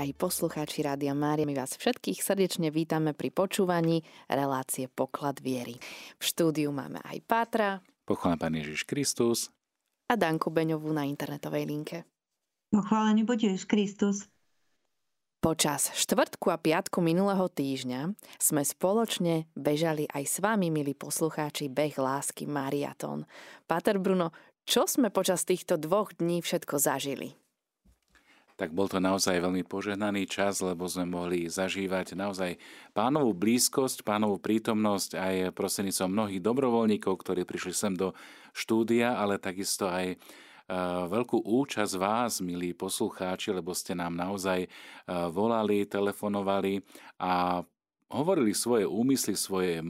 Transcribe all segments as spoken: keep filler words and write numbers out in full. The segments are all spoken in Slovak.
Drahí poslucháči Rádia Mária, my vás všetkých srdečne vítame pri počúvaní relácie Poklad viery. V štúdiu máme aj Pátra. Pochválený Pán Ježiš Kristus. A Danku Beňovú na internetovej linke. Pochválený buď Ježiš Kristus. Počas štvrtku a piatku minulého týždňa sme spoločne bežali aj s vami, milí poslucháči, beh lásky Mariathon. Páter Bruno, čo sme počas týchto dvoch dní všetko zažili? Tak bol to naozaj veľmi požehnaný čas, lebo sme mohli zažívať naozaj Pánovu blízkosť, Pánovu prítomnosť aj prostredníctvom mnohých dobrovoľníkov, ktorí prišli sem do štúdia, ale takisto aj veľkú účasť vás, milí poslucháči, lebo ste nám naozaj volali, telefonovali a hovorili svoje úmysly, svoje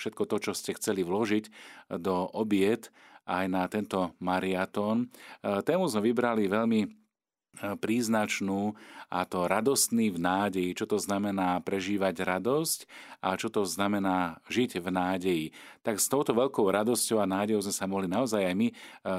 všetko to, čo ste chceli vložiť do obiet aj na tento Mariathon. Tému sme vybrali veľmi príznačnú, a to radostný v nádeji. Čo to znamená prežívať radosť a čo to znamená žiť v nádeji. Tak s touto veľkou radosťou a nádejou sme sa mohli naozaj aj my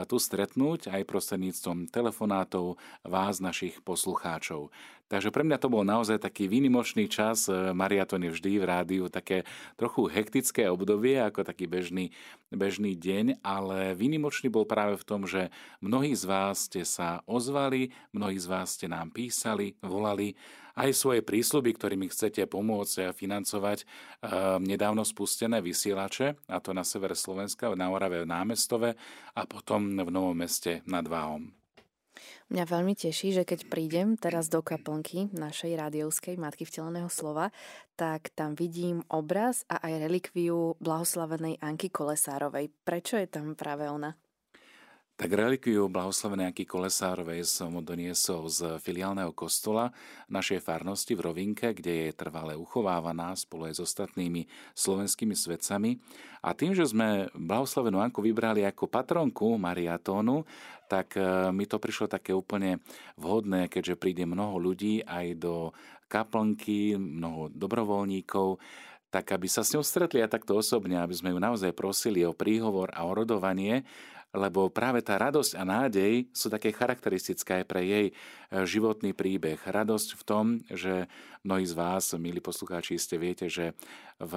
tu stretnúť, aj prostredníctvom telefonátov vás, našich poslucháčov. Takže pre mňa to bol naozaj taký výnimočný čas. Mariathon je vždy v rádiu také trochu hektické obdobie, ako taký bežný, bežný deň, ale výnimočný bol práve v tom, že mnohí z vás ste sa ozvali, mnohí z vás ste nám písali, volali aj svoje prísľuby, ktorými chcete pomôcť a financovať e, nedávno spustené vysielače, a to na severe Slovenska, na Orave, v Námestove a potom v Novom Meste nad Váhom. Mňa veľmi teší, že keď prídem teraz do kaplnky našej rádiovskej Matky vteleného slova, tak tam vidím obraz a aj relikviu blahoslavenej Anky Kolesárovej. Prečo je tam práve ona? Tak relikviu blahoslavenej Anky Kolesárovej som doniesol z filiálneho kostola našej farnosti v Rovinke, kde je trvale uchovávaná spolu aj s ostatnými slovenskými svetcami. A tým, že sme blahoslavenú Anku vybrali ako patronku Mariathonu, tak mi to prišlo také úplne vhodné, keďže príde mnoho ľudí aj do kaplnky, mnoho dobrovoľníkov, tak aby sa s ňou stretli aj takto osobne, aby sme ju naozaj prosili o príhovor a o rodovanie, lebo práve tá radosť a nádej sú také charakteristické aj pre jej životný príbeh. Radosť v tom, že mnohí z vás, milí poslucháči, ste viete, že v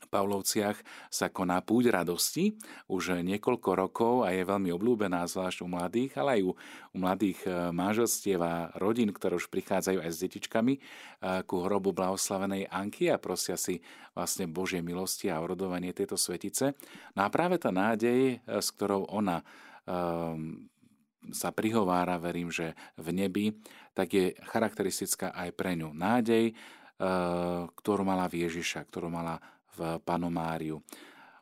Pavlovciach sa koná púť radosti už niekoľko rokov a je veľmi obľúbená, zvlášť u mladých, ale aj u, u mladých manželstiev a rodín, ktoré už prichádzajú aj s detičkami ku hrobu blahoslavenej Anky a prosia si vlastne Božie milosti a orodovanie tejto svetice. No a práve tá nádej, s ktorou ona um, sa prihovára, verím, že v nebi, tak je charakteristická aj pre ňu. Nádej, uh, ktorú mala v Ježiša, ktorú mala v Panu Máriu.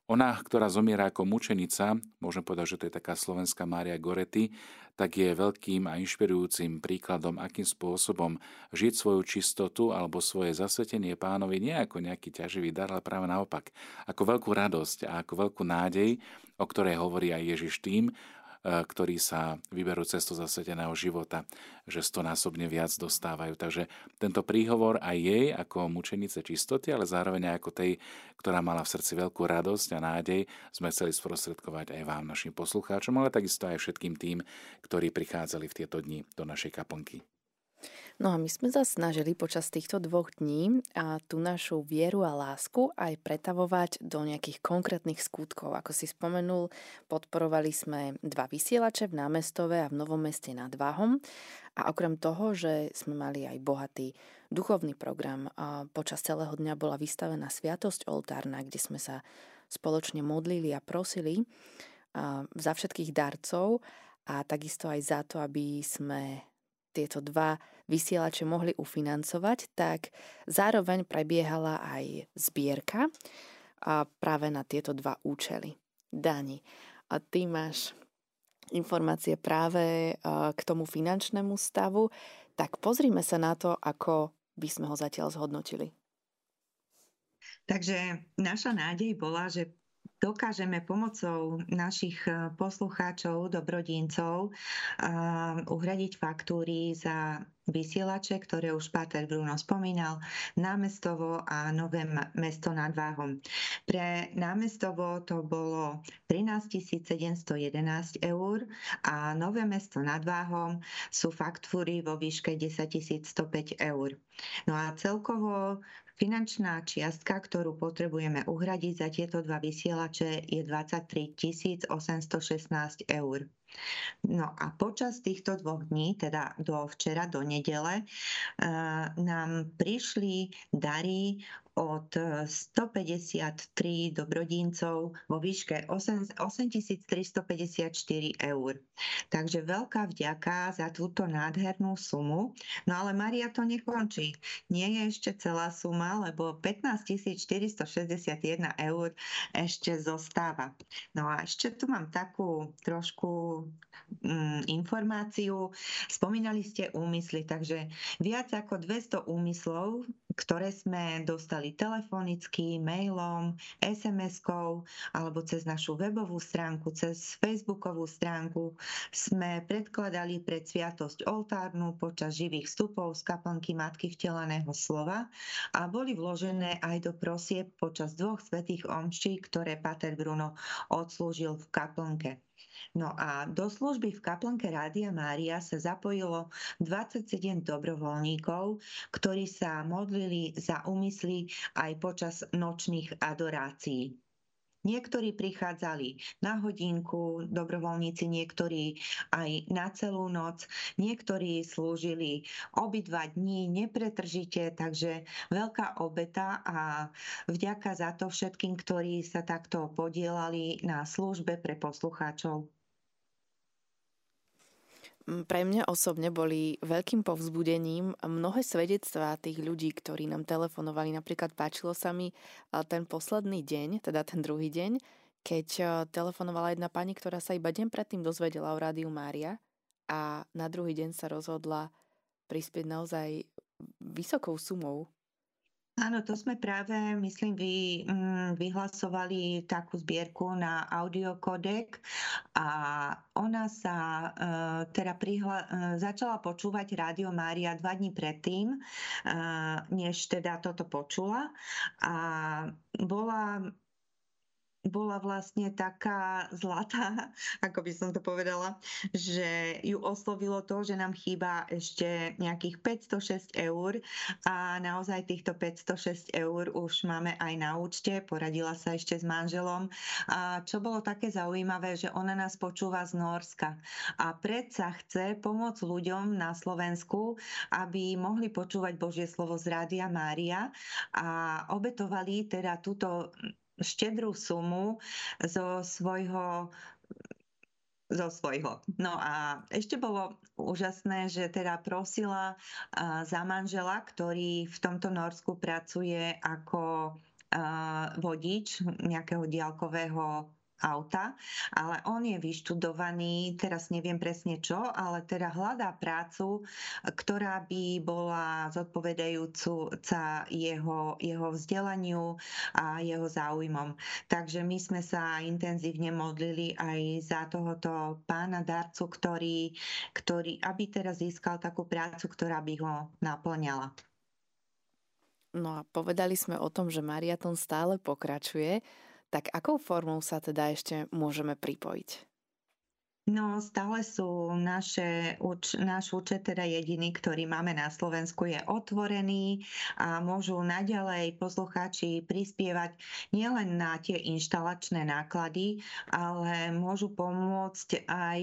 Ona, ktorá zomiera ako mučenica, môžem povedať, že to je taká slovenská Mária Goretti, tak je veľkým a inšpirujúcim príkladom, akým spôsobom žiť svoju čistotu alebo svoje zasvetenie Pánovi nie ako nejaký ťaživý dar, ale práve naopak, ako veľkú radosť a ako veľkú nádej, o ktorej hovorí aj Ježiš tým, ktorí sa vyberú cestu zasveteného života, že stonásobne viac dostávajú. Takže tento príhovor aj jej ako mučenice čistoty, ale zároveň aj ako tej, ktorá mala v srdci veľkú radosť a nádej, sme chceli sprostredkovať aj vám, našim poslucháčom, ale takisto aj všetkým tým, ktorí prichádzali v tieto dni do našej kaplnky. No a my sme sa snažili počas týchto dvoch dní a tú našu vieru a lásku aj pretavovať do nejakých konkrétnych skutkov. Ako si spomenul, podporovali sme dva vysielače v Námestove a v Novom Meste nad Váhom. A okrem toho, že sme mali aj bohatý duchovný program, a počas celého dňa bola vystavená sviatosť oltárna, kde sme sa spoločne modlili a prosili a za všetkých darcov a takisto aj za to, aby sme tieto dva vysielače mohli ufinancovať, tak zároveň prebiehala aj zbierka a práve na tieto dva účely. Dani, a ty máš informácie práve k tomu finančnému stavu, tak pozrime sa na to, ako by sme ho zatiaľ zhodnotili. Takže naša nádej bola, že dokážeme pomocou našich poslucháčov, dobrodincov uhradiť faktúry za vysielače, ktoré už Páter Bruno spomínal, Námestovo a Nové Mesto nad Váhom. Pre Námestovo to bolo trinásť tisíc sedemstojedenásť eur a Nové Mesto nad Váhom sú faktúry vo výške desaťtisíc stopäť eur. No a celkovo finančná čiastka, ktorú potrebujeme uhradiť za tieto dva vysielače, je dvadsaťtri tisíc osemstošestnásť eur. No a počas týchto dvoch dní, teda do včera, do nedele, nám prišli dary od stopäťdesiattri dobrodíncov vo výške osemtisíc tristopäťdesiatštyri eur. Takže veľká vďaka za túto nádhernú sumu. No ale Mária to nekončí. Nie je ešte celá suma, lebo pätnásť tisíc štyristošesťdesiatjeden eur ešte zostáva. No a ešte tu mám takú trošku mm, informáciu. Spomínali ste úmysly, takže viac ako dvesto úmyslov, ktoré sme dostali telefonicky, mailom, es em eskou alebo cez našu webovú stránku, cez facebookovú stránku, sme predkladali pred sviatosť oltárnu počas živých vstupov z kaplnky Matky vteleného slova a boli vložené aj do prosieb počas dvoch svätých omší, ktoré Páter Bruno odslúžil v kaplnke. No a do služby v kaplnke Rádia Mária sa zapojilo dvadsaťsedem dobrovoľníkov, ktorí sa modlili za úmysly aj počas nočných adorácií. Niektorí prichádzali na hodinku, dobrovoľníci, niektorí aj na celú noc, niektorí slúžili obidva dní nepretržite, takže veľká obeta a vďaka za to všetkým, ktorí sa takto podielali na službe pre poslucháčov. Pre mňa osobne boli veľkým povzbudením mnohé svedectvá tých ľudí, ktorí nám telefonovali. Napríklad páčilo sa mi ten posledný deň, teda ten druhý deň, keď telefonovala jedna pani, ktorá sa iba deň predtým dozvedela o Rádiu Mária a na druhý deň sa rozhodla prispieť naozaj vysokou sumou. Áno, to sme práve, myslím, vy, vyhlasovali takú zbierku na Audiokodek a ona sa e, teda prihla, e, začala počúvať Rádio Mária dva dní predtým, e, než teda toto počula a bola... bola vlastne taká zlatá, ako by som to povedala, že ju oslovilo to, že nám chýba ešte nejakých päťstošesť eur a naozaj týchto päťstošesť eur už máme aj na účte, poradila sa ešte s manželom. A čo bolo také zaujímavé, že ona nás počúva z Nórska a predsa chce pomôcť ľuďom na Slovensku, aby mohli počúvať Božie slovo z Rádia Mária a obetovali teda túto štedrú sumu zo svojho zo svojho. No a ešte bolo úžasné, že teda prosila za manžela, ktorý v tomto Norsku pracuje ako vodič nejakého diaľkového auta, ale on je vyštudovaný, teraz neviem presne čo, ale teda hľadá prácu, ktorá by bola zodpovedajúca jeho, jeho vzdelaniu a jeho záujmom. Takže my sme sa intenzívne modlili aj za tohoto pána darcu, ktorý, ktorý aby teraz získal takú prácu, ktorá by ho naplňala. No a povedali sme o tom, že Mariathon stále pokračuje. Tak akou formou sa teda ešte môžeme pripojiť? No, stále sú naše, uč, náš účet, teda jediný, ktorý máme na Slovensku, je otvorený a môžu naďalej poslucháči prispievať nielen na tie inštalačné náklady, ale môžu pomôcť aj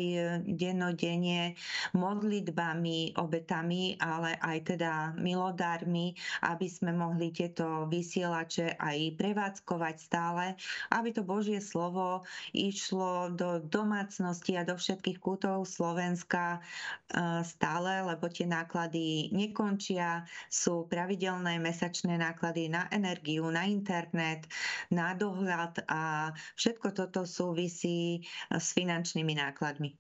dennodenne modlitbami, obetami, ale aj teda milodármi, aby sme mohli tieto vysielače aj prevádzkovať stále, aby to Božie slovo išlo do domácnosti a do všetkých kútov Slovenska stále, lebo tie náklady nekončia, sú pravidelné mesačné náklady na energiu, na internet, na dohľad a všetko toto súvisí s finančnými nákladmi.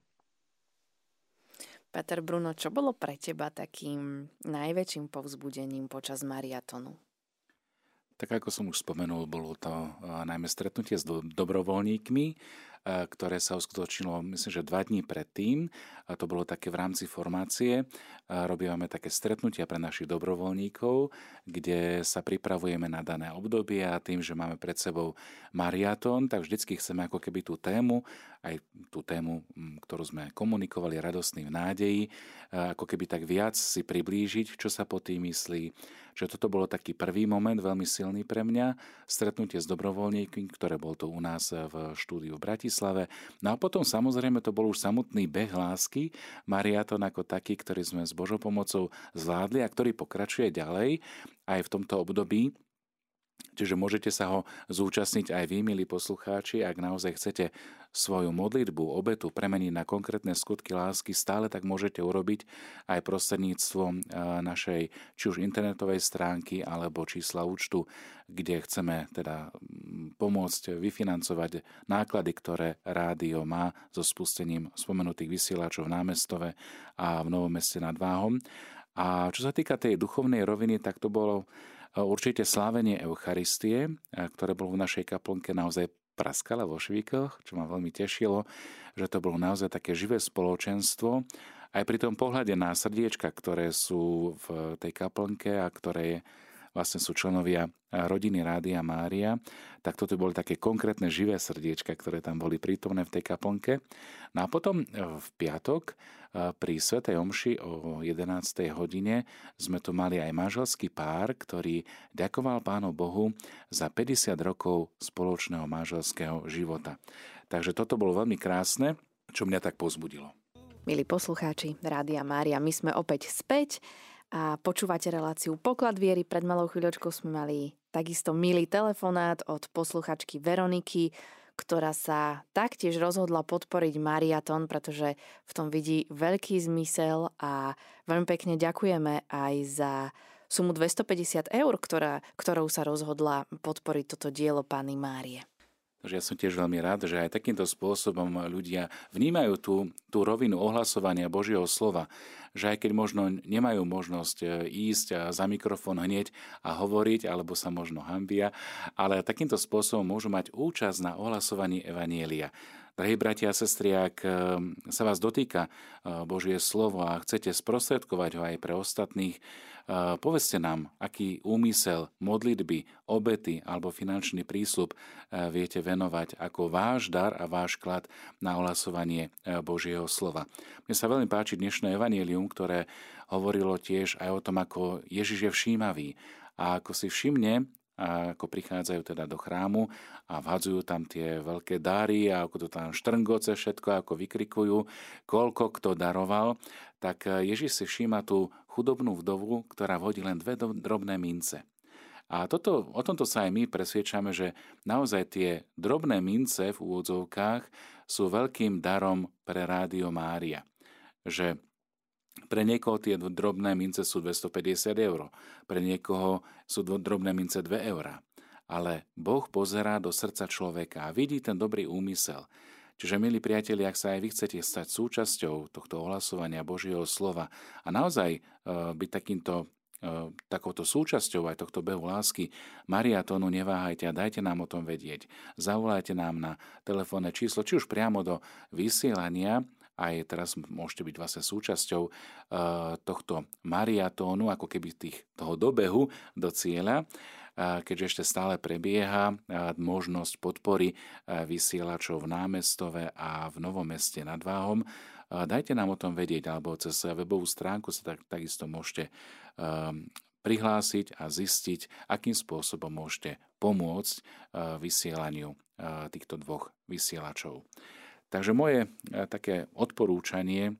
Páter Bruno, čo bolo pre teba takým najväčším povzbudením počas Mariathonu? Tak ako som už spomenul, bolo to najmä stretnutie s dobrovoľníkmi, ktoré sa uskutočnilo, myslím, že dva dní predtým. A to bolo také v rámci formácie. Robíme také stretnutia pre našich dobrovoľníkov, kde sa pripravujeme na dané obdobie a tým, že máme pred sebou Mariathon, tak vždycky chceme ako keby tú tému, aj tú tému, ktorú sme komunikovali, radostný v nádeji, ako keby tak viac si priblížiť, čo sa po tým myslí. Že toto bolo taký prvý moment, veľmi silný pre mňa, stretnutie s dobrovoľníkmi, ktoré bol to u nás v štúdiu v Bratislave. No a potom samozrejme to bol už samotný beh lásky, Mariathon ako taký, ktorý sme s Božou pomocou zvládli a ktorý pokračuje ďalej aj v tomto období. Čiže môžete sa ho zúčastniť aj vy, milí poslucháči, ak naozaj chcete svoju modlitbu, obetu premeniť na konkrétne skutky lásky, stále tak môžete urobiť aj prostredníctvom našej či už internetovej stránky alebo čísla účtu, kde chceme teda pomôcť vyfinancovať náklady, ktoré rádio má so spustením spomenutých vysielačov v Námestove a v Novom Meste nad Váhom. A čo sa týka tej duchovnej roviny, tak to bolo určite slávenie Eucharistie, ktoré bolo v našej kaplnke naozaj praskala vo švíkoch, čo ma veľmi tešilo, že to bolo naozaj také živé spoločenstvo. Aj pri tom pohľade na srdiečka, ktoré sú v tej kaplnke a ktoré vlastne sú členovia rodiny Rádia Mária, tak toto boli také konkrétne živé srdiečka, ktoré tam boli prítomné v tej kaplnke. No a potom v piatok pri svätej omši o jedenástej hodine sme tu mali aj manželský pár, ktorý ďakoval Pánu Bohu za päťdesiat rokov spoločného manželského života. Takže toto bolo veľmi krásne, čo mňa tak povzbudilo. Milí poslucháči Rádia Mária, my sme opäť späť a počúvate reláciu Poklad viery. Pred malou chvíľočkou sme mali takisto milý telefonát od posluchačky Veroniky, ktorá sa taktiež rozhodla podporiť Mariathon, pretože v tom vidí veľký zmysel a veľmi pekne ďakujeme aj za sumu dvestopäťdesiat eur, ktorá, ktorou sa rozhodla podporiť toto dielo Panny Márie. Ja som tiež veľmi rád, že aj takýmto spôsobom ľudia vnímajú tú, tú rovinu ohlasovania Božieho slova, že aj keď možno nemajú možnosť ísť za mikrofón hneď a hovoriť, alebo sa možno hanbia, ale takýmto spôsobom môžu mať účasť na ohlasovaní evanjelia. Drahí bratia a sestry, ak sa vás dotýka Božie slovo a chcete sprostredkovať ho aj pre ostatných, povedzte nám, aký úmysel, modlitby, obety alebo finančný prísľub viete venovať ako váš dar a váš klad na ohlasovanie Božieho slova. Mne sa veľmi páči dnešné evanjelium, ktoré hovorilo tiež aj o tom, ako Ježiš je všímavý a ako si všimne, a ako prichádzajú teda do chrámu a vhadzujú tam tie veľké dary a ako to tam štrngoce všetko, ako vykrikujú, koľko kto daroval, tak Ježiš si všíma tú chudobnú vdovu, ktorá vhodí len dve drobné mince. A toto, o tomto sa aj my presviedčame, že naozaj tie drobné mince v úvodzovkách sú veľkým darom pre Rádio Mária. Že pre niekoho tie drobné mince sú dvestopäťdesiat eur, pre niekoho sú drobné mince dve eurá. Ale Boh pozerá do srdca človeka a vidí ten dobrý úmysel. Čiže, milí priatelia, ak sa aj vy chcete stať súčasťou tohto ohlasovania Božieho slova a naozaj e, byť takýmto takouto súčasťou aj tohto behu lásky Mariathonu, neváhajte a dajte nám o tom vedieť. Zavolajte nám na telefónne číslo, či už priamo do vysielania, aj teraz môžete byť vlastne súčasťou e, tohto Mariathonu, ako keby tých, toho dobehu do cieľa, e, keďže ešte stále prebieha e, možnosť podpory e, vysielačov v Námestove a v Novom Meste nad Váhom. E, dajte nám o tom vedieť, alebo cez webovú stránku sa tak, takisto môžete um, prihlásiť a zistiť, akým spôsobom môžete pomôcť uh, vysielaniu uh, týchto dvoch vysielačov. Takže moje uh, také odporúčanie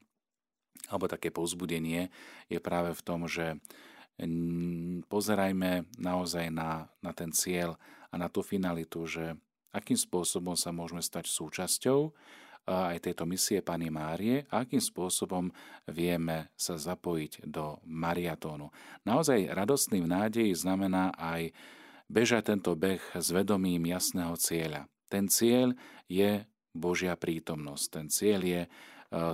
alebo také povzbudenie je práve v tom, že um, pozerajme naozaj na, na ten cieľ a na tú finalitu, že akým spôsobom sa môžeme stať súčasťou aj tejto misie Panny Márie a akým spôsobom vieme sa zapojiť do Mariathonu. Naozaj radostný v nádeji znamená aj bežať tento beh s vedomím jasného cieľa. Ten cieľ je Božia prítomnosť, ten cieľ je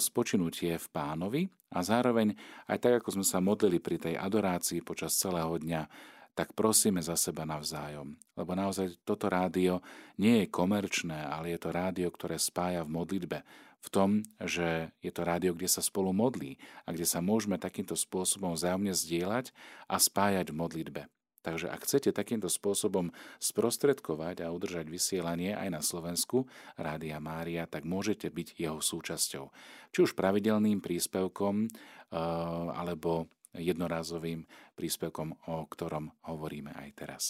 spočinutie v Pánovi a zároveň aj tak, ako sme sa modlili pri tej adorácii počas celého dňa, tak prosíme za seba navzájom. Lebo naozaj toto rádio nie je komerčné, ale je to rádio, ktoré spája v modlitbe. V tom, že je to rádio, kde sa spolu modlí a kde sa môžeme takýmto spôsobom vzájomne zdieľať a spájať v modlitbe. Takže ak chcete takýmto spôsobom sprostredkovať a udržať vysielanie aj na Slovensku Rádia Mária, tak môžete byť jeho súčasťou. Či už pravidelným príspevkom, alebo jednorázovým príspevkom, o ktorom hovoríme aj teraz.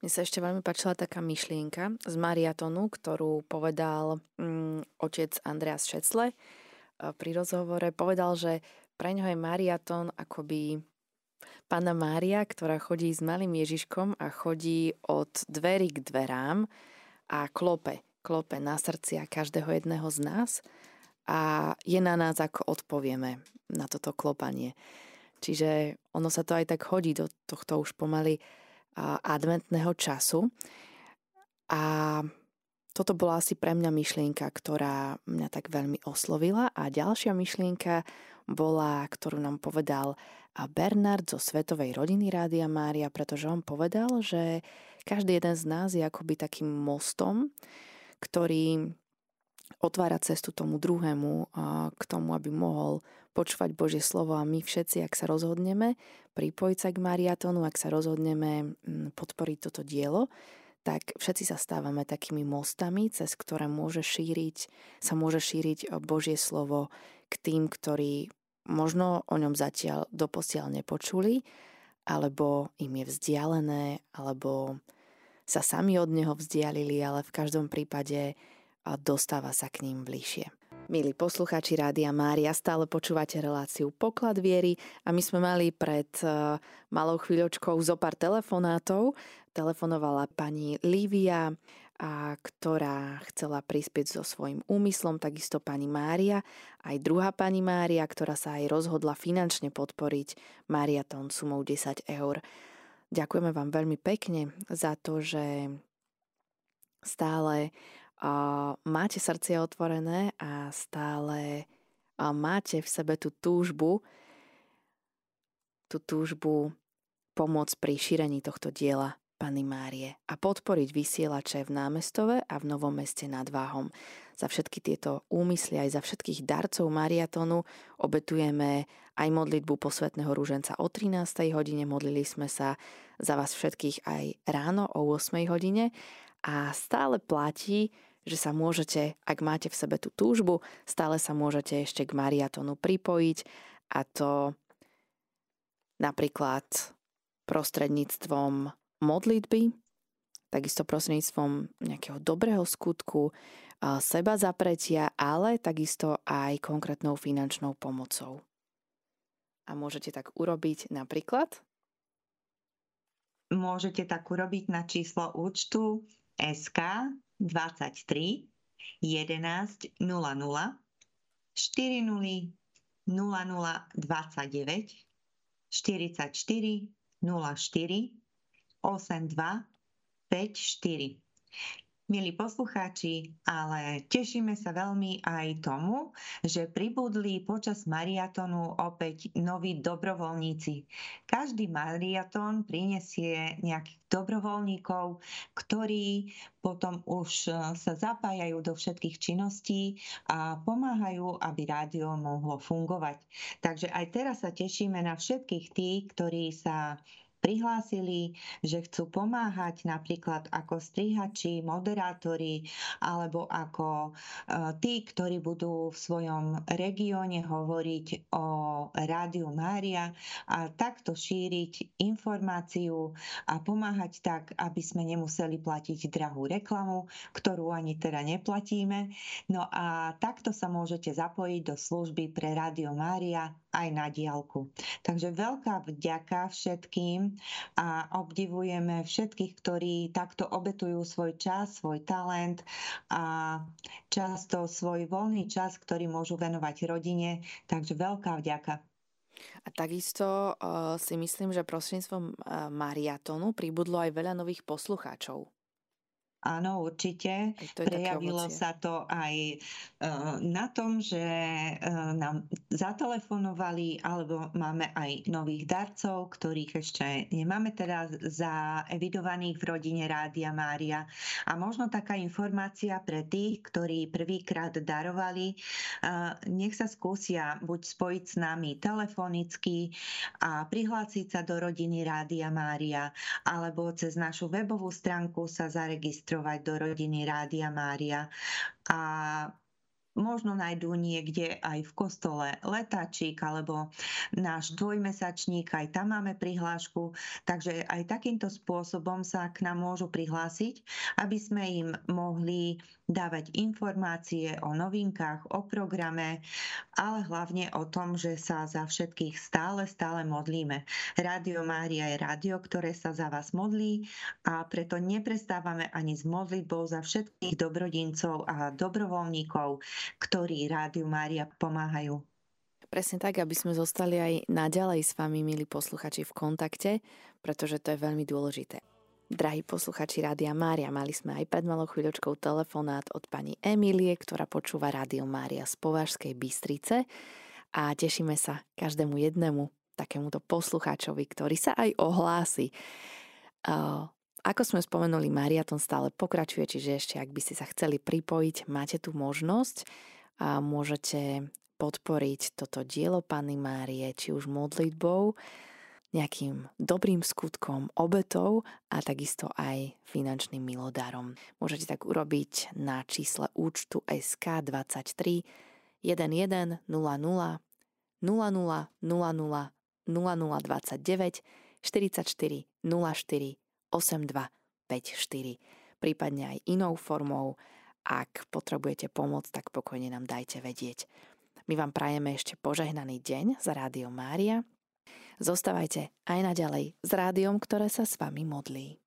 Mne sa ešte veľmi páčila taká myšlienka z Mariathonu, ktorú povedal mm, otec Andreas Šecle pri rozhovore. Povedal, že pre ňoho je Mariathon akoby Pana Mária, ktorá chodí s malým Ježiškom a chodí od dverí k dverám a klope, klope na srdcia každého jedného z nás a je na nás, ako odpovieme na toto klopanie. Čiže ono sa to aj tak hodí do tohto už pomaly adventného času. A toto bola asi pre mňa myšlienka, ktorá mňa tak veľmi oslovila. A ďalšia myšlienka bola, ktorú nám povedal Bernard zo Svetovej rodiny Rádia Mária, pretože on povedal, že každý jeden z nás je akoby takým mostom, ktorý otvára cestu tomu druhému k tomu, aby mohol počúvať Božie slovo a my všetci, ak sa rozhodneme pripojiť sa k Mariathonu, ak sa rozhodneme podporiť toto dielo, tak všetci sa stávame takými mostami, cez ktoré môže šíriť, sa môže šíriť Božie slovo k tým, ktorí možno o ňom zatiaľ doposiaľ nepočuli, alebo im je vzdialené, alebo sa sami od neho vzdialili, ale v každom prípade dostáva sa k ním bližšie. Milí poslucháči Rádia Mária, stále počúvate reláciu Poklad viery a my sme mali pred uh, malou chvíľočkou zopár telefonátov. Telefonovala pani Livia, a ktorá chcela prispieť so svojím úmyslom, takisto pani Mária, aj druhá pani Mária, ktorá sa aj rozhodla finančne podporiť Mariathon sumou desať eur. Ďakujeme vám veľmi pekne za to, že stále máte srdcia otvorené a stále máte v sebe tú túžbu, tú túžbu pomôcť pri šírení tohto diela Panny Márie a podporiť vysielače v Námestove a v Novom Meste nad Váhom. Za všetky tieto úmysly aj za všetkých darcov Mariathonu obetujeme aj modlitbu posvätného ruženca o trinástej hodine. Modlili sme sa za vás všetkých aj ráno o ôsmej hodine a stále platí, že sa môžete, ak máte v sebe tú túžbu, stále sa môžete ešte k Mariathonu pripojiť, a to napríklad prostredníctvom modlitby, takisto prostredníctvom nejakého dobrého skutku, seba zapretia, ale takisto aj konkrétnou finančnou pomocou. A môžete tak urobiť napríklad? Môžete tak urobiť na číslo účtu es ká dvadsaťtri jedenásť nula nula štyri nula nula dvadsaťdeväť štyridsaťštyri nula štyri osemdesiatdva päťdesiatštyri. Milí poslucháči, ale tešíme sa veľmi aj tomu, že pribudli počas Mariathonu opäť noví dobrovoľníci. Každý Mariathon prinesie nejakých dobrovoľníkov, ktorí potom už sa zapájajú do všetkých činností a pomáhajú, aby rádio mohlo fungovať. Takže aj teraz sa tešíme na všetkých tých, ktorí sa prihlásili, že chcú pomáhať napríklad ako strihači, moderátori alebo ako tí, ktorí budú v svojom regióne hovoriť o Rádiu Mária a takto šíriť informáciu a pomáhať tak, aby sme nemuseli platiť drahú reklamu, ktorú ani teda neplatíme. No a takto sa môžete zapojiť do služby pre Rádio Mária aj na diaľku. Takže veľká vďaka všetkým a obdivujeme všetkých, ktorí takto obetujú svoj čas, svoj talent a často svoj voľný čas, ktorý môžu venovať rodine. Takže veľká vďaka. A takisto uh, si myslím, že prostredníctvom uh, Mariathonu pribudlo aj veľa nových poslucháčov. Áno, určite. Prejavilo sa to aj na tom, že nám zatelefonovali, alebo máme aj nových darcov, ktorých ešte nemáme teda zaevidovaných v rodine Rádia Mária. A možno taká informácia pre tých, ktorí prvýkrát darovali, nech sa skúsia buď spojiť s nami telefonicky a prihlásiť sa do rodiny Rádia Mária, alebo cez našu webovú stránku sa zaregistrovať do rodiny Rádia Mária a možno nájdú niekde aj v kostole letáčik alebo náš dvojmesačník, aj tam máme prihlášku, takže aj takýmto spôsobom sa k nám môžu prihlásiť, aby sme im mohli dávať informácie o novinkách, o programe, ale hlavne o tom, že sa za všetkých stále, stále modlíme. Rádio Mária je rádio, ktoré sa za vás modlí, a preto neprestávame ani s modlitbou za všetkých dobrodincov a dobrovoľníkov, ktorí Rádiu Mária pomáhajú. Presne tak, aby sme zostali aj naďalej s vami, milí posluchači, v kontakte, pretože to je veľmi dôležité. Drahí posluchači Rádia Mária, mali sme aj pred malou chvíľočkou telefonát od pani Emílie, ktorá počúva Rádio Mária z Považskej Bystrice, a tešíme sa každému jednému takémuto posluchačovi, ktorý sa aj ohlási. Uh, Ako sme spomenuli, Mariathon stále pokračuje, čiže ešte ak by ste sa chceli pripojiť, máte tu možnosť a môžete podporiť toto dielo Panny Márie, či už modlitbou, nejakým dobrým skutkom, obetou a takisto aj finančným milodarom. Môžete tak urobiť na čísle účtu es ká dvadsaťtri jedenásť nula nula nula nula nula nula dvadsaťdeväť štyridsaťštyri nula štyri osemdva päťdesiatštyri. Prípadne aj inou formou, ak potrebujete pomoc, tak pokojne nám dajte vedieť. My vám prajeme ešte požehnaný deň z Rádia Mária. Zostávajte aj naďalej s rádiom, ktoré sa s vami modlí.